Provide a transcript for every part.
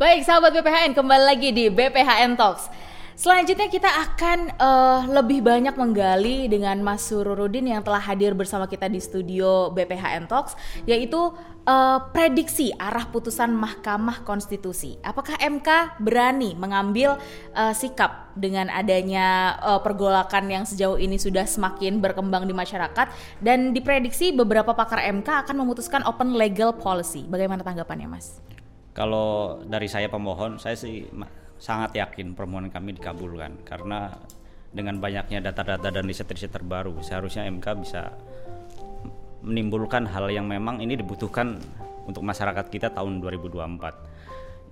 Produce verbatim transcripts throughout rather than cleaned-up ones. Baik, sahabat B P H N, kembali lagi di B P H N Talks. Selanjutnya kita akan uh, lebih banyak menggali dengan Mas Sururudin yang telah hadir bersama kita di studio B P H N Talks, yaitu uh, prediksi arah putusan Mahkamah Konstitusi. Apakah M K berani mengambil uh, sikap dengan adanya uh, pergolakan yang sejauh ini sudah semakin berkembang di masyarakat, dan diprediksi beberapa pakar M K akan memutuskan open legal policy. Bagaimana tanggapannya, Mas? Kalau dari saya pemohon, saya sih sangat yakin permohonan kami dikabulkan, karena dengan banyaknya data-data dan riset-riset terbaru seharusnya M K bisa menimbulkan hal yang memang ini dibutuhkan untuk masyarakat kita tahun dua ribu dua puluh empat.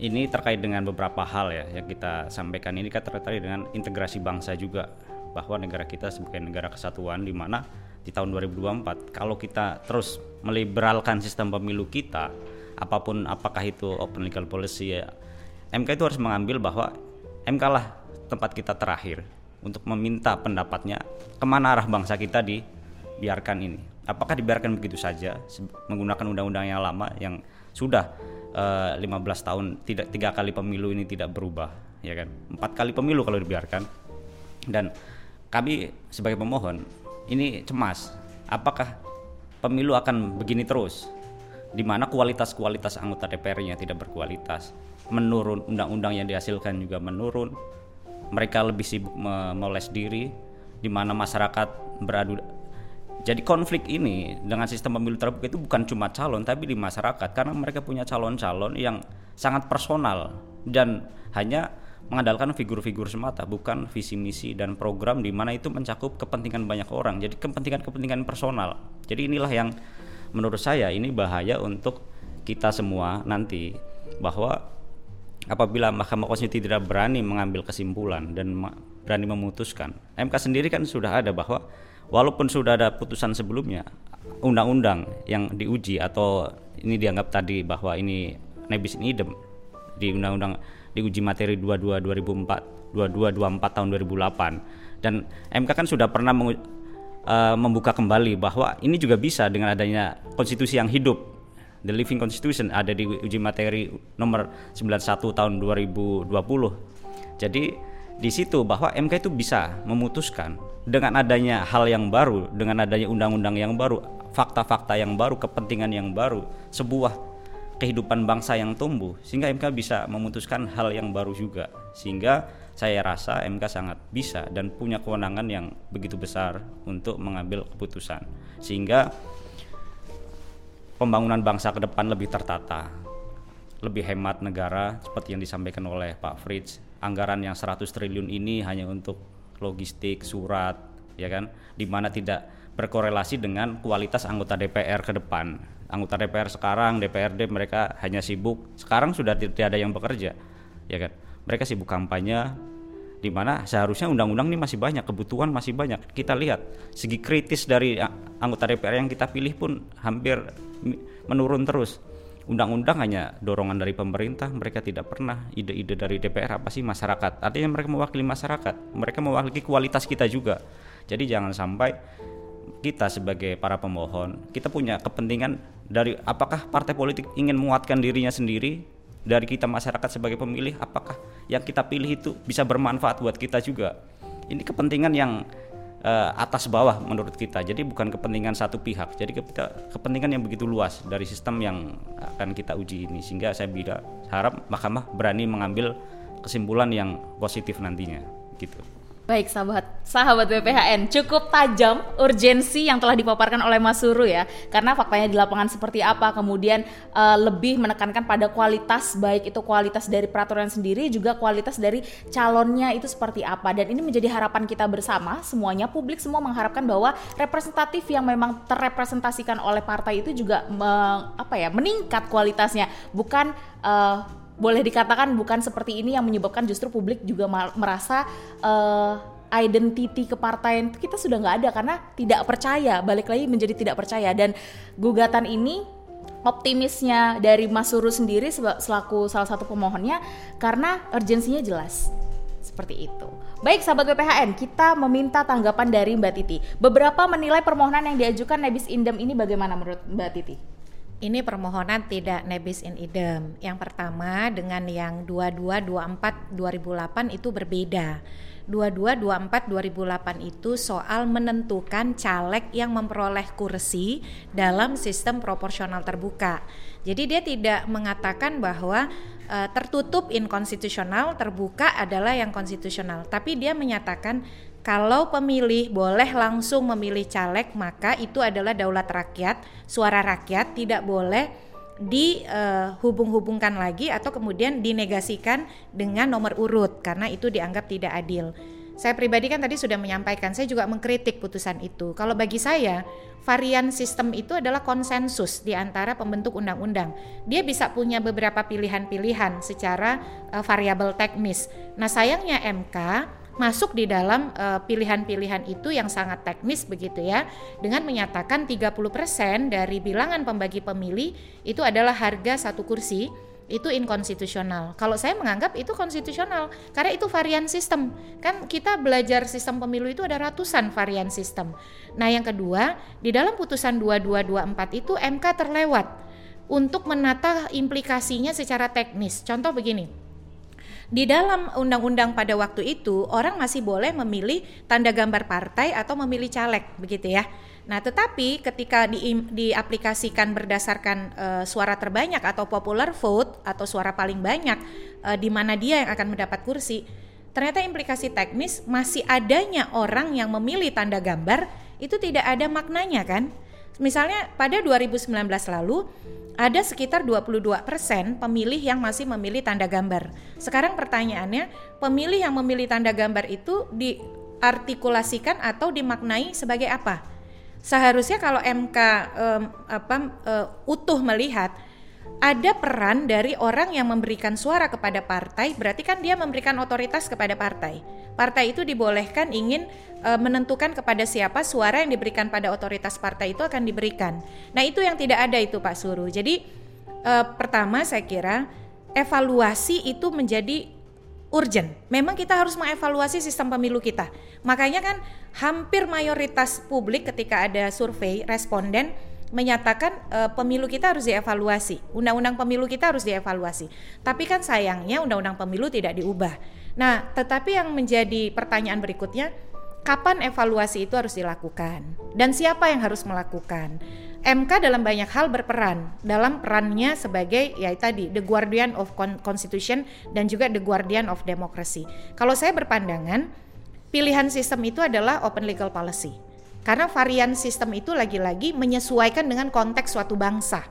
Ini terkait dengan beberapa hal ya yang kita sampaikan, ini kan terkait dengan integrasi bangsa juga, bahwa negara kita sebagai negara kesatuan, di mana di tahun dua ribu dua puluh empat kalau kita terus meliberalkan sistem pemilu kita, apapun apakah itu open legal policy ya, M K itu harus mengambil bahwa M K lah tempat kita terakhir untuk meminta pendapatnya kemana arah bangsa kita dibiarkan ini. Apakah dibiarkan begitu saja menggunakan undang-undang yang lama yang sudah uh, lima belas tahun tidak tiga kali pemilu ini tidak berubah, ya kan? Empat kali pemilu kalau dibiarkan. Dan kami sebagai pemohon ini cemas. Apakah pemilu akan begini terus? Di mana kualitas-kualitas anggota D P R-nya tidak berkualitas, menurun, undang-undang yang dihasilkan juga menurun, mereka lebih sibuk memoles diri, di mana masyarakat beradu. Jadi konflik ini dengan sistem pemilu terbuka itu bukan cuma calon, tapi di masyarakat, karena mereka punya calon-calon yang sangat personal dan hanya mengandalkan figur-figur semata, bukan visi misi dan program, di mana itu mencakup kepentingan banyak orang. Jadi kepentingan-kepentingan personal. Jadi inilah yang menurut saya ini bahaya untuk kita semua nanti, bahwa apabila Mahkamah Konstitusi tidak berani mengambil kesimpulan dan ma- berani memutuskan. M K sendiri kan sudah ada bahwa walaupun sudah ada putusan sebelumnya, undang-undang yang diuji atau ini dianggap tadi bahwa ini nebis in idem di undang-undang diuji materi dua puluh dua dua ribu empat, dua puluh dua dua puluh empat tahun dua ribu delapan, dan M K kan sudah pernah mengu- Uh, membuka kembali bahwa ini juga bisa dengan adanya konstitusi yang hidup, the living constitution, ada di uji materi nomor sembilan puluh satu tahun dua ribu dua puluh. Jadi di situ bahwa M K itu bisa memutuskan dengan adanya hal yang baru, dengan adanya undang-undang yang baru, fakta-fakta yang baru, kepentingan yang baru, sebuah kehidupan bangsa yang tumbuh, sehingga M K bisa memutuskan hal yang baru juga. Sehingga saya rasa M K sangat bisa dan punya kewenangan yang begitu besar untuk mengambil keputusan, sehingga pembangunan bangsa ke depan lebih tertata, lebih hemat negara, seperti yang disampaikan oleh Pak Fritz. Anggaran yang seratus triliun ini hanya untuk logistik, surat, ya kan, dimana tidak berkorelasi dengan kualitas anggota D P R ke depan. Anggota D P R sekarang, D P R D, mereka hanya sibuk, sekarang sudah tidak ada yang bekerja, ya kan. Mereka sibuk kampanye, di mana seharusnya undang-undang ini masih banyak, kebutuhan masih banyak. Kita lihat segi kritis dari anggota D P R yang kita pilih pun hampir menurun terus. Undang-undang hanya dorongan dari pemerintah, mereka tidak pernah ide-ide dari D P R apa sih masyarakat. Artinya mereka mewakili masyarakat, mereka mewakili kualitas kita juga. Jadi jangan sampai kita sebagai para pemohon, kita punya kepentingan dari apakah partai politik ingin menguatkan dirinya sendiri, dari kita masyarakat sebagai pemilih, apakah yang kita pilih itu bisa bermanfaat buat kita juga. Ini kepentingan yang uh, atas bawah menurut kita, jadi bukan kepentingan satu pihak, jadi ke- kepentingan yang begitu luas dari sistem yang akan kita uji ini. Sehingga saya bila harap Mahkamah berani mengambil kesimpulan yang positif nantinya, gitu. Baik sahabat, sahabat B P H N, cukup tajam urgensi yang telah dipaparkan oleh Mas Suru ya, karena faktanya di lapangan seperti apa, kemudian uh, lebih menekankan pada kualitas, baik itu kualitas dari peraturan sendiri, juga kualitas dari calonnya itu seperti apa. Dan ini menjadi harapan kita bersama semuanya, publik semua mengharapkan bahwa representatif yang memang terrepresentasikan oleh partai itu juga me, apa ya, meningkat kualitasnya, bukan uh, boleh dikatakan bukan seperti ini yang menyebabkan justru publik juga merasa uh, identity kepartaian kita sudah nggak ada, karena tidak percaya, balik lagi menjadi tidak percaya. Dan gugatan ini optimisnya dari Mas Suru sendiri selaku salah satu pemohonnya, karena urgensinya jelas. Seperti itu. Baik sahabat B P H N, kita meminta tanggapan dari Mbak Titi. Beberapa menilai permohonan yang diajukan nebis in idem ini, bagaimana menurut Mbak Titi? ini permohonan tidak nebis in idem. Yang pertama dengan yang dua puluh dua dua puluh empat dua ribu delapan itu berbeda. dua puluh dua dua puluh empat dua ribu delapan itu soal menentukan caleg yang memperoleh kursi dalam sistem proporsional terbuka. Jadi dia tidak mengatakan bahwa e, tertutup inkonstitusional, terbuka adalah yang konstitusional. Tapi dia menyatakan kalau pemilih boleh langsung memilih caleg, maka itu adalah daulat rakyat, suara rakyat, tidak boleh dihubung-hubungkan uh, lagi atau kemudian dinegasikan dengan nomor urut karena itu dianggap tidak adil. Saya pribadi kan tadi sudah menyampaikan, saya juga mengkritik putusan itu. Kalau bagi saya, varian sistem itu adalah konsensus di antara pembentuk undang-undang. Dia bisa punya beberapa pilihan-pilihan secara uh, variabel teknis. Nah, sayangnya M K masuk di dalam uh, pilihan-pilihan itu yang sangat teknis begitu ya, dengan menyatakan tiga puluh persen dari bilangan pembagi pemilih itu adalah harga satu kursi, itu inkonstitusional. Kalau saya menganggap itu konstitusional karena itu varian sistem. Kan kita belajar sistem pemilu itu ada ratusan varian sistem. Nah, yang kedua, di dalam putusan dua puluh dua dua puluh empat itu M K terlewat untuk menata implikasinya secara teknis. Contoh begini. Di dalam undang-undang pada waktu itu orang masih boleh memilih tanda gambar partai atau memilih caleg begitu ya. Nah, tetapi ketika di, diaplikasikan berdasarkan e, suara terbanyak atau popular vote atau suara paling banyak e, di mana dia yang akan mendapat kursi, ternyata implikasi teknis masih adanya orang yang memilih tanda gambar itu tidak ada maknanya kan. Misalnya pada dua ribu sembilan belas lalu ada sekitar dua puluh dua persen pemilih yang masih memilih tanda gambar. Sekarang pertanyaannya, pemilih yang memilih tanda gambar itu diartikulasikan atau dimaknai sebagai apa? Seharusnya kalau M K um, apa, uh, utuh melihat ada peran dari orang yang memberikan suara kepada partai, berarti kan dia memberikan otoritas kepada partai. Partai itu dibolehkan ingin uh, menentukan kepada siapa suara yang diberikan pada otoritas partai itu akan diberikan. Nah, itu yang tidak ada itu Pak Suru. Jadi uh, pertama saya kira evaluasi itu menjadi urgent. Memang kita harus mengevaluasi sistem pemilu kita. Makanya kan hampir mayoritas publik ketika ada survei responden menyatakan e, pemilu kita harus dievaluasi, undang-undang pemilu kita harus dievaluasi. Tapi kan sayangnya undang-undang pemilu tidak diubah. Nah, tetapi yang menjadi pertanyaan berikutnya, kapan evaluasi itu harus dilakukan dan siapa yang harus melakukan? M K dalam banyak hal berperan, dalam perannya sebagai ya tadi the guardian of constitution dan juga the guardian of democracy. Kalau saya berpandangan, pilihan sistem itu adalah open legal policy. Karena varian sistem itu lagi-lagi menyesuaikan dengan konteks suatu bangsa.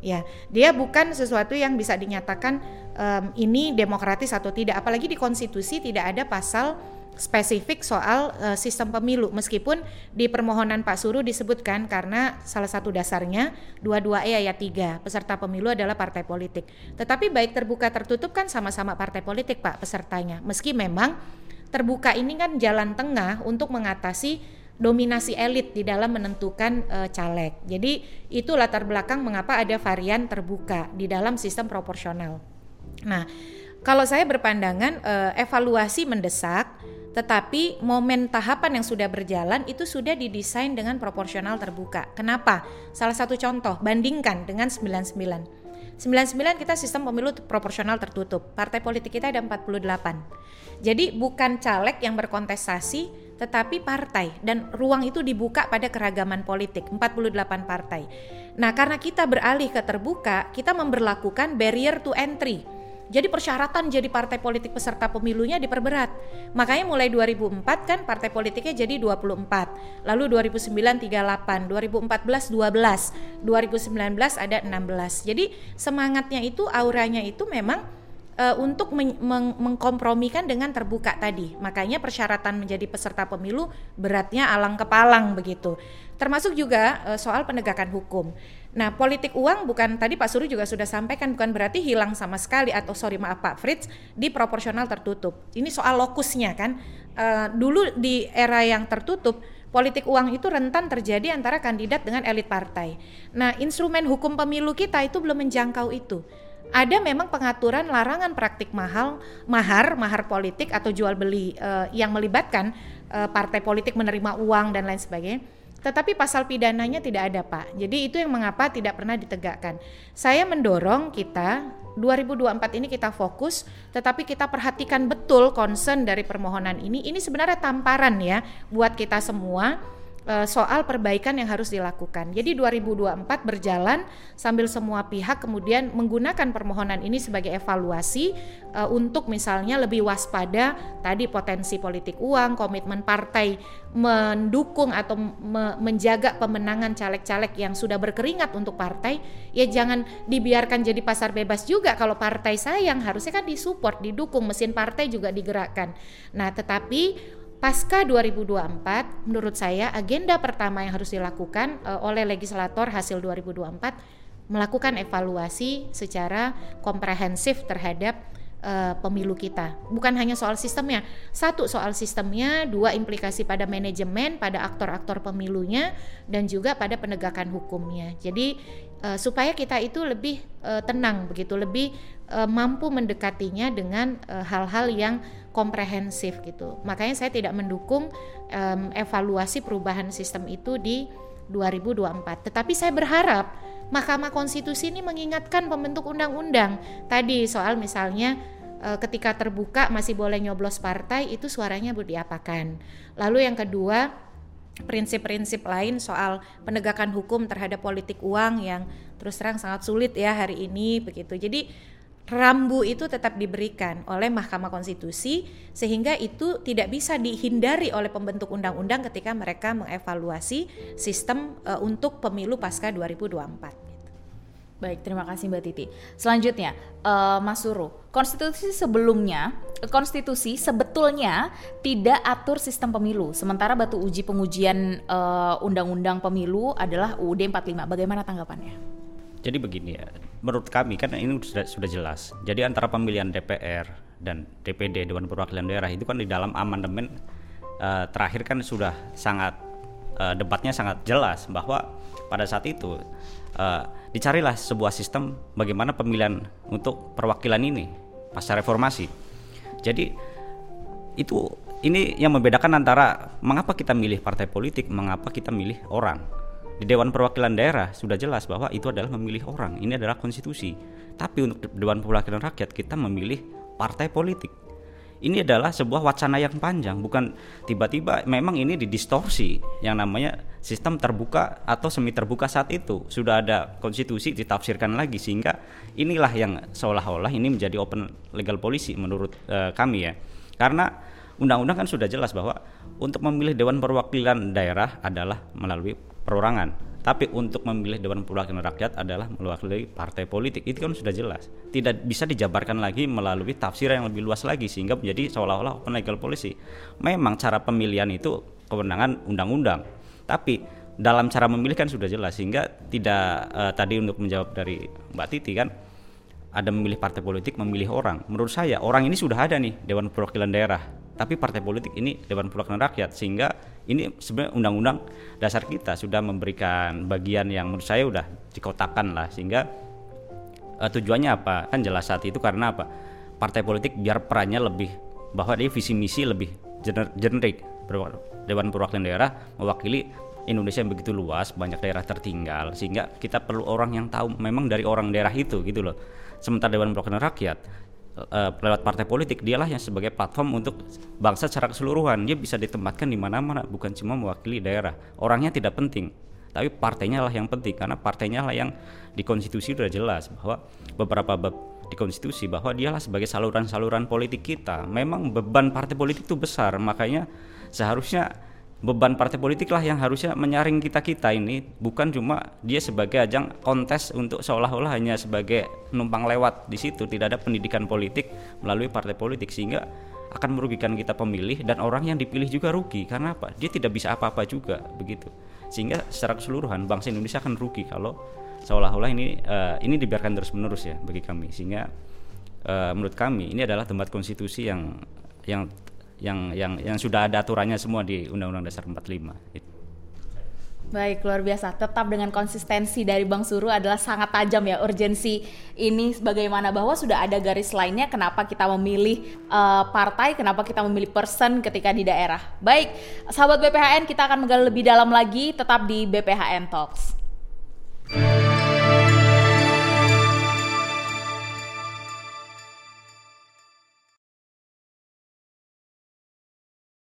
Ya, dia bukan sesuatu yang bisa dinyatakan um, ini demokratis atau tidak. Apalagi di konstitusi tidak ada pasal spesifik soal uh, sistem pemilu. Meskipun di permohonan Pak Suru disebutkan karena salah satu dasarnya dua puluh dua E ayat tiga, peserta pemilu adalah partai politik. Tetapi baik terbuka tertutup kan sama-sama partai politik Pak pesertanya. Meski memang terbuka ini kan jalan tengah untuk mengatasi dominasi elit di dalam menentukan e, caleg. Jadi itu latar belakang mengapa ada varian terbuka di dalam sistem proporsional. Nah, kalau saya berpandangan e, evaluasi mendesak, tetapi momen tahapan yang sudah berjalan itu sudah didesain dengan proporsional terbuka. Kenapa? Salah satu contoh, bandingkan dengan sembilan puluh sembilan. sembilan puluh sembilan kita sistem pemilu proporsional tertutup. Partai politik kita ada empat puluh delapan. Jadi bukan caleg yang berkontestasi tetapi partai, dan ruang itu dibuka pada keragaman politik, empat puluh delapan partai. Nah, karena kita beralih ke terbuka, kita memberlakukan barrier to entry. Jadi persyaratan jadi partai politik peserta pemilunya diperberat. Makanya mulai dua ribu empat kan partai politiknya jadi dua puluh empat. Lalu dua ribu sembilan tiga puluh delapan, dua ribu empat belas dua belas, dua ribu sembilan belas ada enam belas. Jadi semangatnya itu, auranya itu memang uh, untuk men- meng- mengkompromikan dengan terbuka tadi. Makanya persyaratan menjadi peserta pemilu beratnya alang kepalang begitu. Termasuk juga uh, soal penegakan hukum. Nah, politik uang bukan, tadi Pak Suru juga sudah sampaikan, bukan berarti hilang sama sekali atau sorry maaf Pak Fritz di proporsional tertutup. Ini soal lokusnya kan. E, dulu di era yang tertutup, politik uang itu rentan terjadi antara kandidat dengan elit partai. Nah, instrumen hukum pemilu kita itu belum menjangkau itu. Ada memang pengaturan larangan praktik mahal, mahar, mahar politik atau jual beli e, yang melibatkan e, partai politik menerima uang dan lain sebagainya. Tetapi pasal pidananya tidak ada, Pak. Jadi itu yang mengapa tidak pernah ditegakkan. Saya mendorong kita dua ribu dua puluh empat ini kita fokus, tetapi kita perhatikan betul concern dari permohonan ini. Ini sebenarnya tamparan ya buat kita semua soal perbaikan yang harus dilakukan. Jadi dua ribu dua puluh empat berjalan sambil semua pihak kemudian menggunakan permohonan ini sebagai evaluasi uh, untuk misalnya lebih waspada tadi potensi politik uang, komitmen partai mendukung atau me- menjaga pemenangan caleg-caleg yang sudah berkeringat untuk partai. Ya jangan dibiarkan jadi pasar bebas juga. Kalau partai sayang harusnya kan disupport, didukung, mesin partai juga digerakkan. Nah tetapi pasca dua ribu dua puluh empat, menurut saya agenda pertama yang harus dilakukan e, oleh legislator hasil dua ribu dua puluh empat melakukan evaluasi secara komprehensif terhadap e, pemilu kita. Bukan hanya soal sistemnya, satu soal sistemnya, dua implikasi pada manajemen, pada aktor-aktor pemilunya, dan juga pada penegakan hukumnya. Jadi e, supaya kita itu lebih e, tenang, begitu, lebih e, mampu mendekatinya dengan e, hal-hal yang komprehensif gitu. Makanya saya tidak mendukung um, evaluasi perubahan sistem itu di dua ribu dua puluh empat. Tetapi saya berharap Mahkamah Konstitusi ini mengingatkan pembentuk undang-undang tadi soal misalnya uh, ketika terbuka masih boleh nyoblos partai, itu suaranya boleh diapakan. Lalu yang kedua, prinsip-prinsip lain soal penegakan hukum terhadap politik uang yang terus terang sangat sulit ya hari ini begitu. Jadi rambu itu tetap diberikan oleh Mahkamah Konstitusi sehingga itu tidak bisa dihindari oleh pembentuk undang-undang ketika mereka mengevaluasi sistem e, untuk pemilu pasca dua ribu dua puluh empat. Baik, terima kasih Mbak Titi. Selanjutnya, uh, Mas Suru, konstitusi sebelumnya, konstitusi sebetulnya tidak atur sistem pemilu. Sementara batu uji pengujian uh, undang-undang pemilu adalah U U D empat puluh lima. Bagaimana tanggapannya? Jadi begini ya, menurut kami kan ini sudah, sudah jelas. Jadi antara pemilihan D P R dan D P D, Dewan Perwakilan Daerah, itu kan di dalam amandemen uh, terakhir kan sudah sangat uh, debatnya sangat jelas bahwa pada saat itu uh, dicarilah sebuah sistem bagaimana pemilihan untuk perwakilan ini pasca reformasi. Jadi itu ini yang membedakan antara mengapa kita milih partai politik, mengapa kita milih orang. Di Dewan Perwakilan Daerah sudah jelas bahwa itu adalah memilih orang, ini adalah konstitusi. Tapi untuk Dewan Perwakilan Rakyat kita memilih partai politik. Ini adalah sebuah wacana yang panjang, bukan tiba-tiba. Memang ini didistorsi yang namanya sistem terbuka atau semi terbuka saat itu. Sudah ada konstitusi ditafsirkan lagi, sehingga inilah yang seolah-olah ini menjadi open legal policy menurut uh, kami ya. Karena undang-undang kan sudah jelas bahwa untuk memilih Dewan Perwakilan Daerah adalah melalui perorangan, tapi untuk memilih Dewan Perwakilan Rakyat adalah melalui partai politik. Itu kan sudah jelas, tidak bisa dijabarkan lagi melalui tafsir yang lebih luas lagi, sehingga menjadi seolah-olah open legal policy. Memang cara pemilihan itu kewenangan undang-undang, tapi dalam cara memilih kan sudah jelas, sehingga tidak eh, tadi untuk menjawab dari Mbak Titi kan ada memilih partai politik, memilih orang. Menurut saya orang ini sudah ada nih, Dewan Perwakilan Daerah, tapi partai politik ini Dewan Perwakilan Rakyat, sehingga ini sebenarnya undang-undang dasar kita sudah memberikan bagian yang menurut saya sudah dikotakkan lah. Sehingga uh, tujuannya apa? Kan jelas saat itu karena apa? Partai politik biar perannya lebih, bahwa dia visi misi lebih generik. Dewan Perwakilan Daerah mewakili Indonesia yang begitu luas, banyak daerah tertinggal, sehingga kita perlu orang yang tahu memang dari orang daerah itu gitu loh. Sementara Dewan Perwakilan Rakyat Uh, lewat partai politik, dialah yang sebagai platform untuk bangsa secara keseluruhan. Dia bisa ditempatkan di mana-mana, bukan cuma mewakili daerah. Orangnya tidak penting, tapi partainya lah yang penting, karena partainya lah yang di konstitusi sudah jelas bahwa beberapa bab di konstitusi bahwa dialah sebagai saluran-saluran politik kita. Memang beban partai politik itu besar, makanya seharusnya beban partai politik lah yang harusnya menyaring kita-kita ini, bukan cuma dia sebagai ajang kontes untuk seolah-olah hanya sebagai numpang lewat di situ, tidak ada pendidikan politik melalui partai politik, sehingga akan merugikan kita pemilih, dan orang yang dipilih juga rugi. Karena apa? Dia tidak bisa apa-apa juga begitu. Sehingga secara keseluruhan bangsa Indonesia akan rugi kalau seolah-olah ini uh, ini dibiarkan terus-menerus ya bagi kami. Sehingga uh, menurut kami ini adalah tempat konstitusi yang yang yang yang yang sudah ada aturannya semua di Undang-Undang Dasar empat puluh lima. Baik, luar biasa. Tetap dengan konsistensi dari Bang Suru adalah sangat tajam ya urgensi ini, bagaimana bahwa sudah ada garis lainnya kenapa kita memilih uh, partai, kenapa kita memilih person ketika di daerah. Baik, sahabat B P H N, kita akan menggali lebih dalam lagi tetap di B P H N Talks.